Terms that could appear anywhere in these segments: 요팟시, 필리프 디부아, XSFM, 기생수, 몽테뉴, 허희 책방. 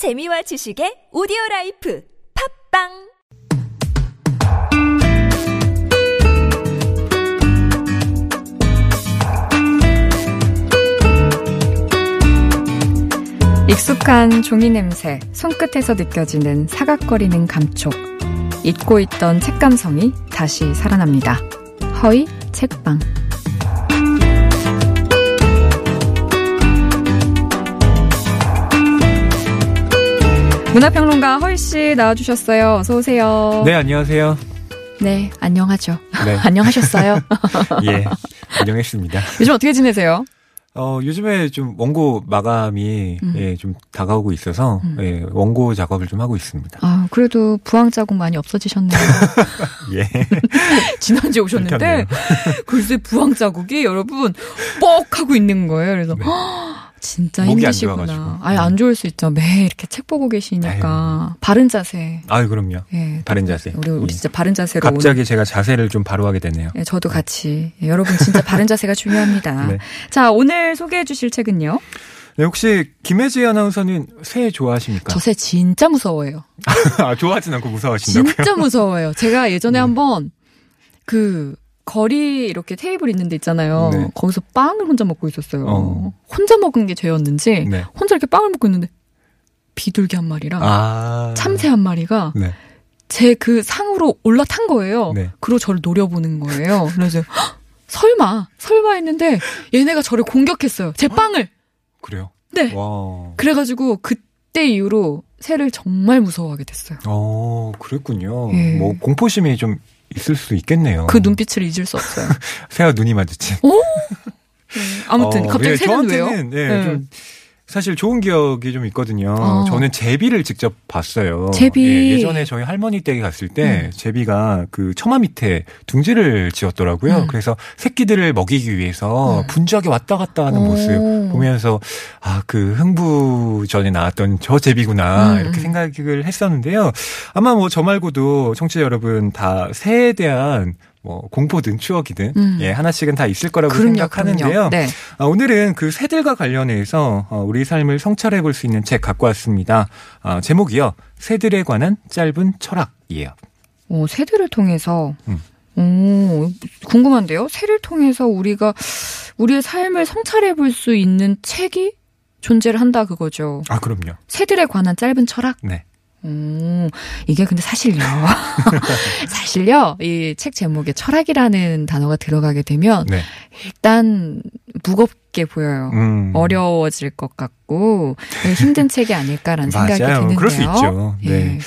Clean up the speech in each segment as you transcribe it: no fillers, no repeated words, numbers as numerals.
재미와 지식의 오디오라이프 팝빵 익숙한 종이 냄새, 손끝에서 느껴지는 사각거리는 감촉, 잊고 있던 책 감성이 다시 살아납니다. 허희 책방. 문화평론가 허희 씨 나와주셨어요. 어서 오세요. 네, 안녕하세요. 네, 안녕하죠. 네. 안녕하셨어요. 예, 안녕했습니다. 요즘 어떻게 지내세요? 요즘에 좀 원고 마감이 예, 좀 다가오고 있어서 예, 원고 작업을 좀 하고 있습니다. 아, 그래도 부항 자국 많이 없어지셨네요. 예. 지난주에 오셨는데 글쎄 부항 자국이 여러분 뻑 하고 있는 거예요. 그래서 네. 진짜 힘드시구나. 아예 안 좋을 수 있죠. 매일 이렇게 책 보고 계시니까. 아유. 바른 자세. 아유, 그럼요. 예, 바른 자세. 우리 진짜 바른 자세로. 갑자기 오늘. 제가 자세를 좀 바로 하게 되네요. 예, 저도 같이. 예, 여러분 진짜 바른 자세가 중요합니다. 네. 자, 오늘 소개해 주실 책은요? 네, 혹시 김혜지 아나운서는 새 좋아하십니까? 저 새 진짜 무서워해요. 아, 좋아하진 않고 무서워하신다고요? 진짜 무서워해요. 제가 예전에 한번 거리 이렇게 테이블 있는 데 있잖아요. 네. 거기서 빵을 혼자 먹고 있었어요. 혼자 먹은 게 죄였는지 네. 혼자 이렇게 빵을 먹고 있는데 비둘기 한 마리랑 참새 한 마리가 네. 제 그 상으로 올라탄 거예요. 네. 그리고 저를 노려보는 거예요. 그래서 설마 했는데 얘네가 저를 공격했어요. 제 빵을. 그래요? 네. 와. 그래가지고 그때 이후로 새를 정말 무서워하게 됐어요. 그랬군요. 예. 뭐 공포심이 좀 있을 수 있겠네요. 그 눈빛을 잊을 수 없어요. 새와 눈이 마주친. 오? 네. 아무튼 갑자기 새는 왜요? 저한테는 좀 사실 좋은 기억이 좀 있거든요. 저는 제비를 직접 봤어요. 제비. 예, 예전에 저희 할머니 댁에 갔을 때 제비가 그 처마 밑에 둥지를 지었더라고요. 그래서 새끼들을 먹이기 위해서 분주하게 왔다 갔다 하는 모습 보면서 아, 그 흥부 전에 나왔던 저 제비구나 이렇게 생각을 했었는데요. 아마 뭐 저 말고도 청취자 여러분 다 새에 대한 뭐 공포든 추억이든 예, 하나씩은 다 있을 거라고 생각하는데요. 네. 오늘은 그 새들과 관련해서 우리 삶을 성찰해 볼 수 있는 책 갖고 왔습니다. 제목이요. 새들에 관한 짧은 철학이에요. 새들을 통해서 궁금한데요. 새를 통해서 우리가 우리의 삶을 성찰해 볼 수 있는 책이 존재를 한다 그거죠. 아, 그럼요. 새들에 관한 짧은 철학? 네. 이게 근데 사실요, 이 책 제목에 철학이라는 단어가 들어가게 되면, 네. 일단, 무겁게 보여요. 어려워질 것 같고, 힘든 책이 아닐까라는 생각이 드는데요. 그럴 수 있죠. 네. 예.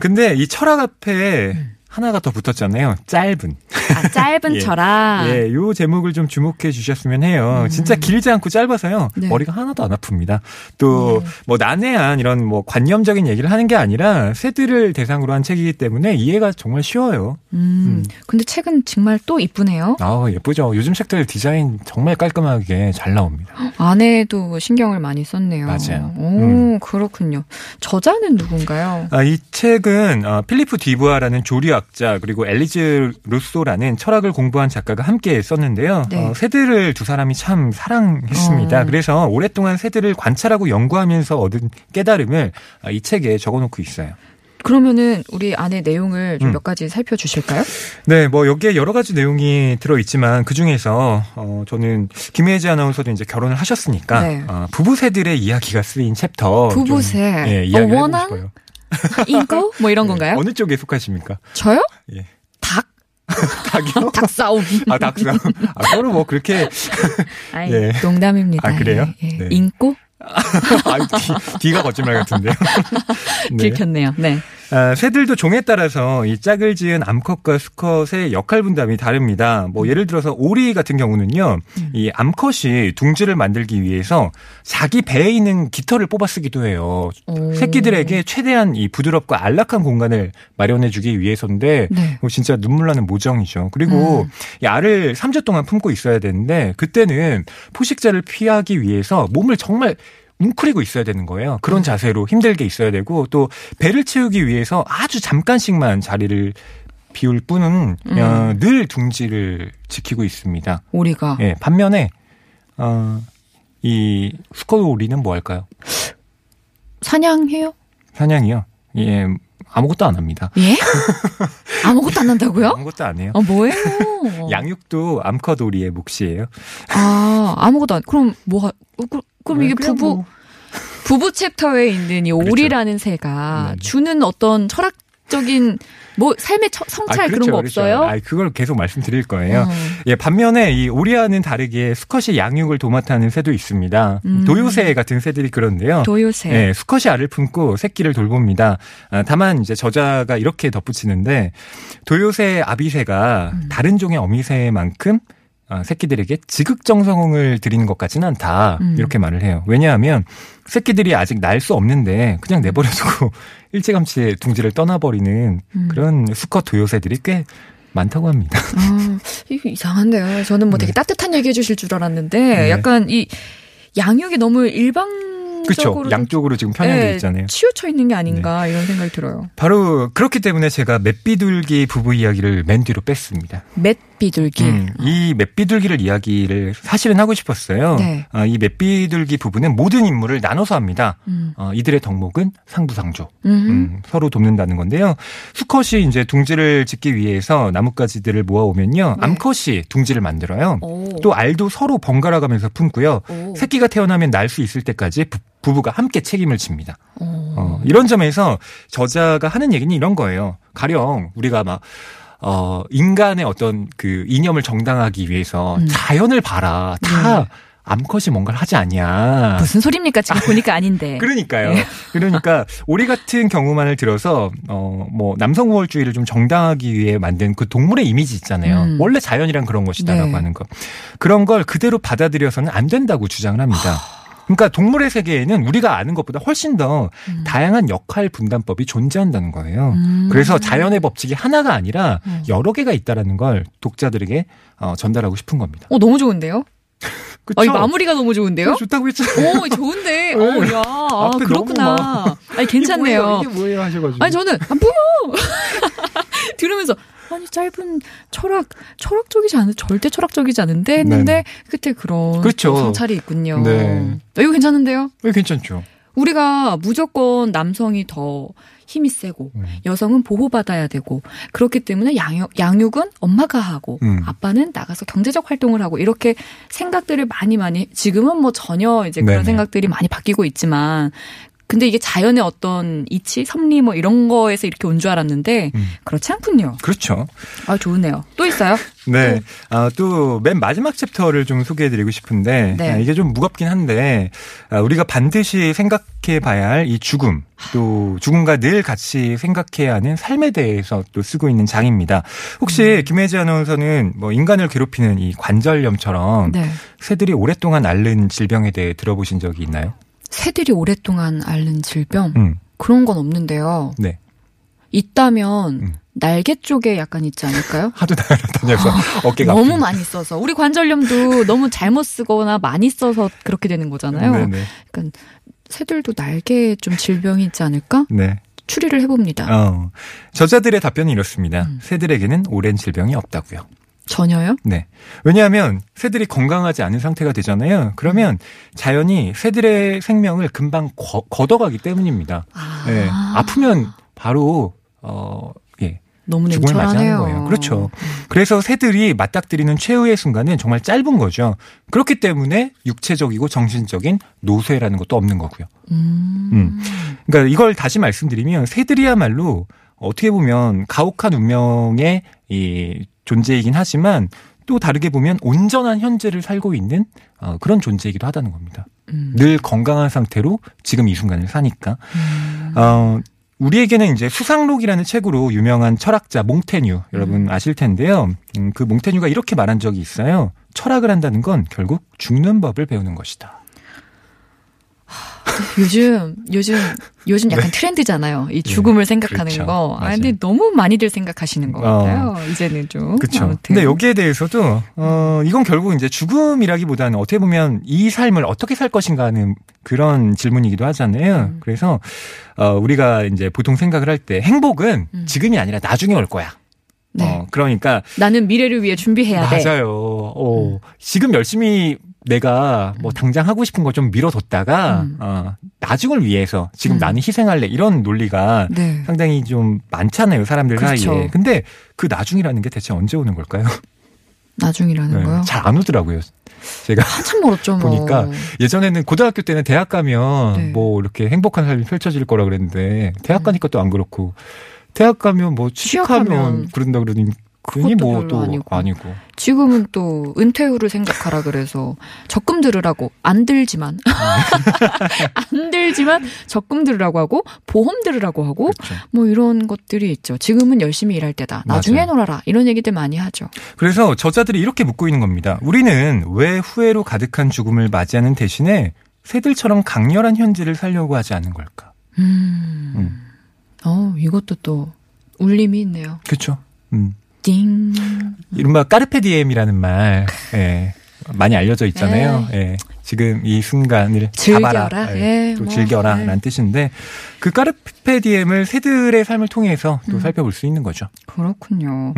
근데 이 철학 앞에, 하나가 더 붙었잖아요. 짧은. 아, 짧은 예. 철학. 예, 요 제목을 좀 주목해 주셨으면 해요. 진짜 길지 않고 짧아서요. 네. 머리가 하나도 안 아픕니다. 또 뭐 난해한 이런 뭐 관념적인 얘기를 하는 게 아니라 새들을 대상으로 한 책이기 때문에 이해가 정말 쉬워요. 근데 책은 정말 또 이쁘네요. 아, 예쁘죠. 요즘 책들 디자인 정말 깔끔하게 잘 나옵니다. 안에도 신경을 많이 썼네요. 맞아요. 오, 그렇군요. 저자는 누군가요? 아, 이 책은 필리프 디부아라는 조리학 자 그리고 엘리즈 루소라는 철학을 공부한 작가가 함께 썼는데요. 네. 새들을 두 사람이 참 사랑했습니다. 그래서 오랫동안 새들을 관찰하고 연구하면서 얻은 깨달음을 이 책에 적어놓고 있어요. 그러면은 우리 안의 내용을 좀 몇 가지 살펴주실까요? 네, 뭐 여기에 여러 가지 내용이 들어있지만 그 중에서 저는 김혜지 아나운서도 이제 결혼을 하셨으니까 네. 부부 새들의 이야기가 쓰인 챕터 부부 새 예, 이야기를 해보고 싶어요. 인고? 뭐 이런 건가요? 어느 쪽에 속하십니까? 저요? 예. 닭? 닭이요? 닭 싸움. 아, 닭 싸움. 아, 서로 뭐 그렇게. 아이, 예. 농담입니다. 아, 그래요? 예, 예. 네. 인고? 아, 뒤가 거짓말 같은데요. 네. 들켰네요. 네. 새들도 종에 따라서 이 짝을 지은 암컷과 수컷의 역할 분담이 다릅니다. 뭐 예를 들어서 오리 같은 경우는요, 이 암컷이 둥지를 만들기 위해서 자기 배에 있는 깃털을 뽑아 쓰기도 해요. 새끼들에게 최대한 이 부드럽고 안락한 공간을 마련해주기 위해서인데, 네. 진짜 눈물 나는 모정이죠. 그리고 이 알을 3주 동안 품고 있어야 되는데 그때는 포식자를 피하기 위해서 몸을 정말 웅크리고 있어야 되는 거예요. 그런 자세로 힘들게 있어야 되고 또 배를 채우기 위해서 아주 잠깐씩만 자리를 비울 뿐은 늘 둥지를 지키고 있습니다. 오리가. 예, 반면에 이 수컷 오리는 뭐 할까요? 사냥해요? 사냥이요? 예, 아무것도 안 합니다. 예? 아무것도 안 한다고요? 아무것도 안 해요. 뭐예요? 양육도 암컷오리의 몫이에요. 아무것도 안. 그럼 그럼 이게 부부 챕터에 있는 이 오리라는 새가 그렇죠. 주는 어떤 철학적인 삶의 성찰 그렇죠, 그런 거 그렇죠. 없어요? 그걸 계속 말씀드릴 거예요. 예, 반면에 이 오리와는 다르게 수컷이 양육을 도맡아하는 새도 있습니다. 도요새 같은 새들이 그런데요. 도요새. 예, 수컷이 알을 품고 새끼를 돌봅니다. 다만 이제 저자가 이렇게 덧붙이는데 도요새 아비새가 다른 종의 어미새만큼 새끼들에게 지극정성을 드리는 것까지는 않다. 이렇게 말을 해요. 왜냐하면 새끼들이 아직 날 수 없는데 그냥 내버려두고 일찌감치 둥지를 떠나버리는 그런 수컷 도요새들이 꽤 많다고 합니다. 이거 이상한데요. 저는 되게 따뜻한 얘기 해주실 줄 알았는데 약간 이 양육이 너무 그렇죠. 양쪽으로 지금 편향돼 있잖아요. 치우쳐 있는 게 아닌가 이런 생각이 들어요. 바로 그렇기 때문에 제가 맷비둘기 부부 이야기를 맨 뒤로 뺐습니다. 맷비둘기. 이 맷비둘기를 이야기를 사실은 하고 싶었어요. 네. 이 맷비둘기 부부는 모든 임무를 나눠서 합니다. 이들의 덕목은 상부상조. 서로 돕는다는 건데요. 수컷이 이제 둥지를 짓기 위해서 나뭇가지들을 모아오면요. 네. 암컷이 둥지를 만들어요. 오. 또 알도 서로 번갈아가면서 품고요. 오. 새끼가 태어나면 날 수 있을 때까지 부부가 함께 책임을 집니다. 이런 점에서 저자가 하는 얘기는 이런 거예요. 가령 우리가 인간의 어떤 그 이념을 정당하기 위해서 자연을 봐라. 다 암컷이 뭔가를 하지 않냐. 무슨 소리입니까? 지금 보니까 아닌데. 그러니까요. 그러니까 오리 같은 경우만을 들어서 남성 우월주의를 좀 정당하기 위해 만든 그 동물의 이미지 있잖아요. 원래 자연이란 그런 것이다라고 하는 것. 그런 걸 그대로 받아들여서는 안 된다고 주장을 합니다. 그러니까 동물의 세계에는 우리가 아는 것보다 훨씬 더 다양한 역할 분담법이 존재한다는 거예요. 그래서 자연의 법칙이 하나가 아니라 여러 개가 있다는 걸 독자들에게 전달하고 싶은 겁니다. 너무 좋은데요? 그쵸? 이 마무리가 너무 좋은데요? 좋다고 했잖아요. 좋은데. 야, 그렇구나. 괜찮네요. 이게 뭐예요? 하셔가지고. 저는 안 보여. 들으면서. 짧은 철학적이지 않은 절대 철학적이지 않은데 했는데 그때 그런 성찰이 있군요. 네. 이거 괜찮은데요? 네, 괜찮죠. 우리가 무조건 남성이 더 힘이 세고 여성은 보호받아야 되고 그렇기 때문에 양육은 엄마가 하고 아빠는 나가서 경제적 활동을 하고 이렇게 생각들을 많이 지금은 전혀 이제 그런 생각들이 많이 바뀌고 있지만 근데 이게 자연의 어떤 이치, 섭리 이런 거에서 이렇게 온 줄 알았는데 그렇지 않군요. 그렇죠. 좋으네요. 또 있어요? 네. 또 맨 마지막 챕터를 좀 소개해드리고 싶은데 이게 좀 무겁긴 한데 우리가 반드시 생각해봐야 할 이 죽음, 또 죽음과 늘 같이 생각해야 하는 삶에 대해서 또 쓰고 있는 장입니다. 혹시 김혜지 아나운서는 인간을 괴롭히는 이 관절염처럼 새들이 오랫동안 앓는 질병에 대해 들어보신 적이 있나요? 새들이 오랫동안 앓는 질병? 그런 건 없는데요. 네. 있다면 날개 쪽에 약간 있지 않을까요? 하도 날아다녀서 어깨가 너무 아픈. 많이 써서. 우리 관절염도 너무 잘못 쓰거나 많이 써서 그렇게 되는 거잖아요. 그러니까 새들도 날개에 좀 질병이 있지 않을까? 네. 추리를 해봅니다. 저자들의 답변은 이렇습니다. 새들에게는 오랜 질병이 없다고요. 전혀요? 네. 왜냐하면 새들이 건강하지 않은 상태가 되잖아요. 그러면 자연이 새들의 생명을 금방 걷어가기 때문입니다. 네. 아프면 바로 너무 죽음을 맞이하는 거예요. 그렇죠. 그래서 새들이 맞닥뜨리는 최후의 순간은 정말 짧은 거죠. 그렇기 때문에 육체적이고 정신적인 노쇠라는 것도 없는 거고요. 그러니까 이걸 다시 말씀드리면 새들이야말로 어떻게 보면 가혹한 운명의 이 존재이긴 하지만 또 다르게 보면 온전한 현재를 살고 있는 그런 존재이기도 하다는 겁니다. 늘 건강한 상태로 지금 이 순간을 사니까. 우리에게는 이제 수상록이라는 책으로 유명한 철학자 몽테뉴 여러분 아실 텐데요. 그 몽테뉴가 이렇게 말한 적이 있어요. 철학을 한다는 건 결국 죽는 법을 배우는 것이다. 요즘 약간 트렌드잖아요. 이 죽음을 생각하는 거. 근데 너무 많이들 생각하시는 것 같아요. 이제는 좀. 그렇죠. 근데 여기에 대해서도 이건 결국 이제 죽음이라기보다는 어떻게 보면 이 삶을 어떻게 살 것인가 하는 그런 질문이기도 하잖아요. 그래서 우리가 이제 보통 생각을 할 때 행복은 지금이 아니라 나중에 올 거야. 그러니까 나는 미래를 위해 준비해야 돼. 맞아요. 지금 열심히 내가 뭐 당장 하고 싶은 걸 좀 미뤄뒀다가 나중을 위해서 지금 나는 희생할래 이런 논리가 네. 상당히 좀 많잖아요. 사람들 그렇죠. 사이에. 근데 그 나중이라는 게 대체 언제 오는 걸까요? 나중이라는 네. 거요? 잘 안 오더라고요. 제가 한참 멀었죠. 보니까 예전에는 고등학교 때는 대학 가면 네. 뭐 이렇게 행복한 삶이 펼쳐질 거라 그랬는데 대학 가니까 또 안 그렇고 대학 가면 뭐 취직하면 그런다 그러니 그것도 뭐 또 아니고 지금은 또 은퇴 후를 생각하라 그래서 적금 들으라고 안 들지만 안 들지만 적금 들으라고 하고 보험 들으라고 하고 그렇죠. 뭐 이런 것들이 있죠. 지금은 열심히 일할 때다. 나중에 맞아요. 놀아라. 이런 얘기들 많이 하죠. 그래서 저자들이 이렇게 묻고 있는 겁니다. 우리는 왜 후회로 가득한 죽음을 맞이하는 대신에 새들처럼 강렬한 현재를 살려고 하지 않는 걸까? 이것도 또 울림이 있네요. 그렇죠. 띵. 이른바 까르페디엠이라는 말 예, 많이 알려져 있잖아요. 예, 지금 이 순간을 즐겨라. 잡아라. 예, 또 뭐, 즐겨라 라는 뜻인데 그 까르페디엠을 새들의 삶을 통해서 또 살펴볼 수 있는 거죠. 그렇군요.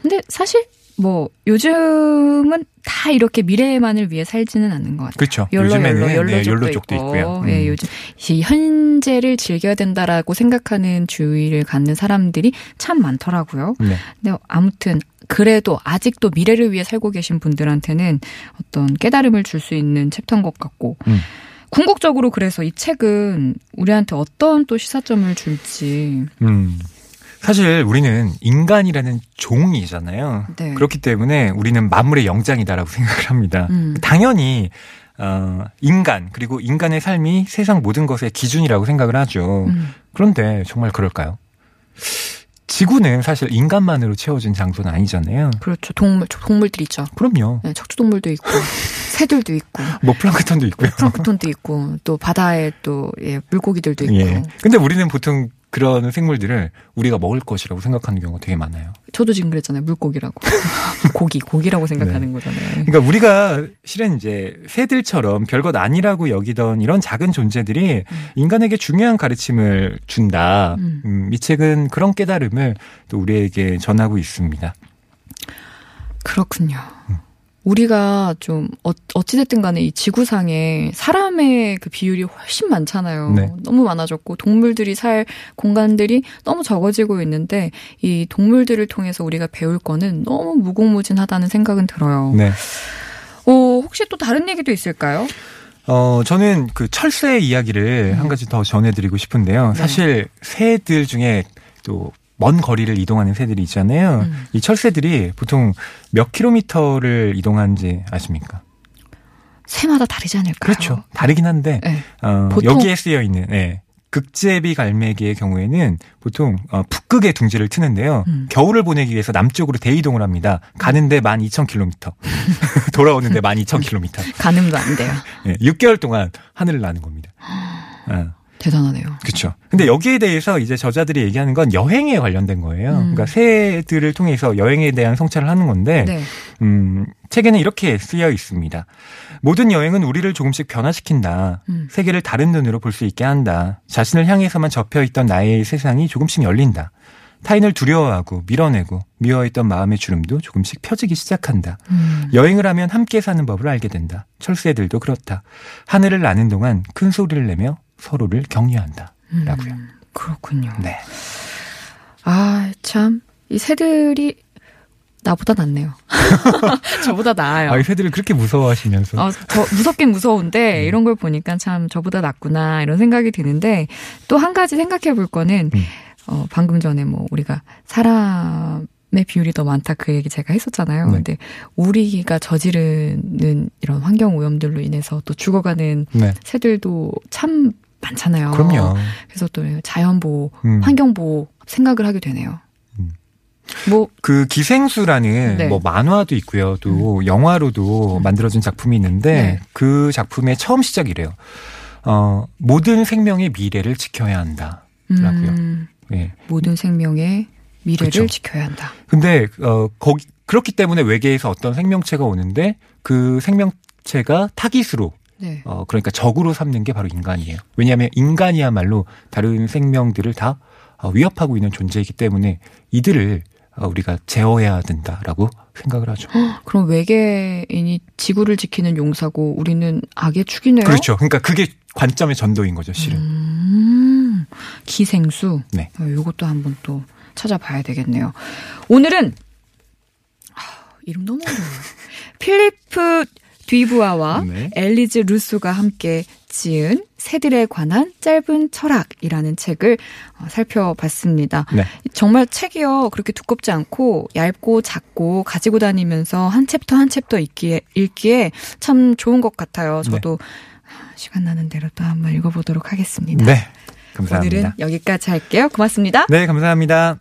근데 사실 뭐 요즘은 다 이렇게 미래만을 위해 살지는 않는 것 같아요. 그렇죠. 욜로 쪽도 있고요. 예, 요즘 이 현재를 즐겨야 된다라고 생각하는 주의를 갖는 사람들이 참 많더라고요. 네. 근데 아무튼 그래도 아직도 미래를 위해 살고 계신 분들한테는 어떤 깨달음을 줄 수 있는 챕터인 것 같고 궁극적으로 그래서 이 책은 우리한테 어떤 또 시사점을 줄지. 사실 우리는 인간이라는 종이잖아요. 네. 그렇기 때문에 우리는 만물의 영장이다라고 생각을 합니다. 당연히 인간 그리고 인간의 삶이 세상 모든 것의 기준이라고 생각을 하죠. 그런데 정말 그럴까요? 지구는 사실 인간만으로 채워진 장소는 아니잖아요. 그렇죠. 동물들 있죠. 그럼요. 네, 척추동물도 있고 새들도 있고 뭐 플랑크톤도 있고요. 플랑크톤도 있고 또 바다에 또 예, 물고기들도 있고. 예. 근데 우리는 보통 그런 생물들을 우리가 먹을 것이라고 생각하는 경우가 되게 많아요. 저도 지금 그랬잖아요. 물고기라고. 고기라고 생각하는 네. 거잖아요. 그러니까 우리가 실은 이제 새들처럼 별것 아니라고 여기던 이런 작은 존재들이 인간에게 중요한 가르침을 준다. 이 책은 그런 깨달음을 또 우리에게 전하고 있습니다. 그렇군요. 우리가 좀 어찌됐든 간에 이 지구상에 사람의 그 비율이 훨씬 많잖아요. 네. 너무 많아졌고 동물들이 살 공간들이 너무 적어지고 있는데 이 동물들을 통해서 우리가 배울 거는 너무 무궁무진하다는 생각은 들어요. 네. 혹시 또 다른 얘기도 있을까요? 저는 그 철새의 이야기를 한 가지 더 전해드리고 싶은데요. 사실 새들 중에 또 먼 거리를 이동하는 새들이 있잖아요. 이 철새들이 보통 몇 킬로미터를 이동하는지 아십니까? 새마다 다르지 않을까요? 그렇죠. 다르긴 한데 네. 여기에 쓰여 있는 네. 극제비 갈매기의 경우에는 보통 북극의 둥지를 트는데요. 겨울을 보내기 위해서 남쪽으로 대이동을 합니다. 가는데 12,000km. 돌아오는데 12,000km. 가늠도 안 돼요. 네. 6개월 동안 하늘을 나는 겁니다. 대단하네요. 그렇죠. 근데 여기에 대해서 이제 저자들이 얘기하는 건 여행에 관련된 거예요. 그러니까 새들을 통해서 여행에 대한 성찰을 하는 건데 네. 책에는 이렇게 쓰여 있습니다. 모든 여행은 우리를 조금씩 변화시킨다. 세계를 다른 눈으로 볼 수 있게 한다. 자신을 향해서만 접혀있던 나의 세상이 조금씩 열린다. 타인을 두려워하고 밀어내고 미워했던 마음의 주름도 조금씩 펴지기 시작한다. 여행을 하면 함께 사는 법을 알게 된다. 철새들도 그렇다. 하늘을 나는 동안 큰 소리를 내며 서로를 격려한다. 라고요. 그렇군요. 네. 아, 참. 이 새들이 나보다 낫네요. 저보다 나아요. 아, 이 새들을 그렇게 무서워하시면서. 무섭긴 무서운데 이런 걸 보니까 참 저보다 낫구나 이런 생각이 드는데 또 한 가지 생각해 볼 거는 방금 전에 뭐 우리가 사람의 비율이 더 많다 그 얘기 제가 했었잖아요. 네. 근데 우리가 저지르는 이런 환경 오염들로 인해서 또 죽어가는 네. 새들도 참 많잖아요. 그럼요. 그래서 또 자연보호, 환경보호 생각을 하게 되네요. 뭐 그 기생수라는 네. 뭐 만화도 있고요. 또 영화로도 만들어진 작품이 있는데 네. 그 작품의 처음 시작이래요. 모든 생명의 미래를 지켜야 한다라고요. 예. 모든 생명의 미래를 그렇죠. 지켜야 한다. 근데 그렇기 때문에 외계에서 어떤 생명체가 오는데 그 생명체가 타깃으로 네. 그러니까 적으로 삼는 게 바로 인간이에요. 왜냐하면 인간이야말로 다른 생명들을 다 위협하고 있는 존재이기 때문에 이들을 우리가 제어해야 된다라고 생각을 하죠. 그럼 외계인이 지구를 지키는 용사고 우리는 악의 축이네요? 그렇죠. 그러니까 그게 관점의 전도인 거죠, 실은. 기생수. 네. 이것도 한번 또 찾아봐야 되겠네요. 오늘은 이름 너무 어려워요. 필리프 디부아와 네. 엘리즈 루소가 함께 지은 새들에 관한 짧은 철학이라는 책을 살펴봤습니다. 네. 정말 책이요. 그렇게 두껍지 않고 얇고 작고 가지고 다니면서 한 챕터 한 챕터 읽기에 참 좋은 것 같아요. 저도 네. 시간 나는 대로 또 한번 읽어보도록 하겠습니다. 네. 감사합니다. 오늘은 여기까지 할게요. 고맙습니다. 네. 감사합니다.